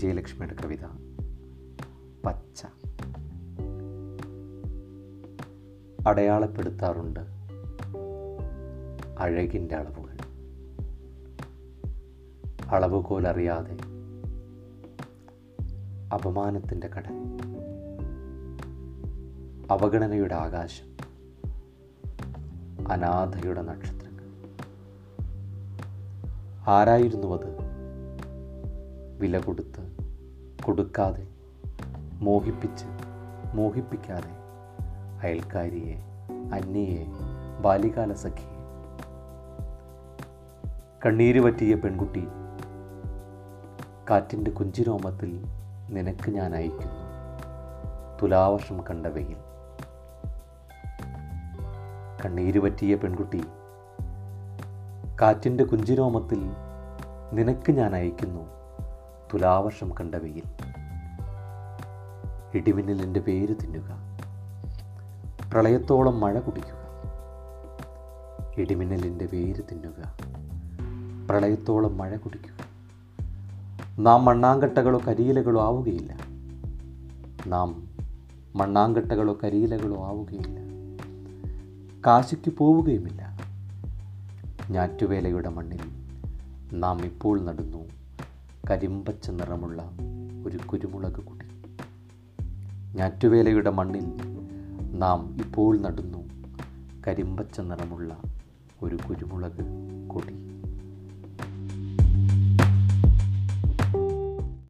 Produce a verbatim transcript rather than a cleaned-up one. വിജയലക്ഷ്മിയുടെ കവിത പച്ച. അടയാളപ്പെടുത്താറുണ്ട് അഴകിൻ്റെ അളവുകൾ. അളവുകോലറിയാതെ അപമാനത്തിൻ്റെ കടൽ, അവഗണനയുടെ ആകാശം, അനാഥയുടെ നക്ഷത്രങ്ങൾ. ആരായിരുന്നുവത് വില കൊടുത്ത് കൊടുക്കാതെ, മോഹിപ്പിച്ച് മോഹിപ്പിക്കാതെ, അയൽക്കാരിയെ, അന്യയെ, ബാല്യകാല സഖിയെ. കണ്ണീര് പറ്റിയ പെൺകുട്ടി, കാറ്റിൻ്റെ കുഞ്ചിരോമത്തിൽ നിനക്ക് ഞാൻ അയക്കുന്നു തുലാവർഷം കണ്ട വെയിൽ. കണ്ണീര് പറ്റിയ പെൺകുട്ടി, കാറ്റിൻ്റെ കുഞ്ചിരോമത്തിൽ നിനക്ക് ഞാൻ അയക്കുന്നു തുലാവർഷം കണ്ട വെയിൽ. ഇടിമിന്നലിൻ്റെ പേര് തിന്നുക, പ്രളയത്തോളം മഴ കുടിക്കുക. ഇടിമിന്നലിൻ്റെ പേര് തിന്നുക, പ്രളയത്തോളം മഴ കുടിക്കുക. നാം മണ്ണാങ്കട്ടകളോ കരിയിലകളോ ആവുകയില്ല, നാം മണ്ണാങ്കട്ടകളോ കരിയിലകളോ ആവുകയില്ല. കാശിക്ക് പോവുകയുമില്ല. ഞാറ്റുവേലയുടെ മണ്ണിൽ നാം ഇപ്പോൾ നടന്നു കരിമ്പച്ച നിറമുള്ള ഒരു കുരുമുളക് കുടി. ഞാറ്റുവേലയുടെ മണ്ണിൽ നാം ഇപ്പോൾ നടന്നു കരിമ്പച്ച നിറമുള്ള ഒരു കുരുമുളക് കുടി.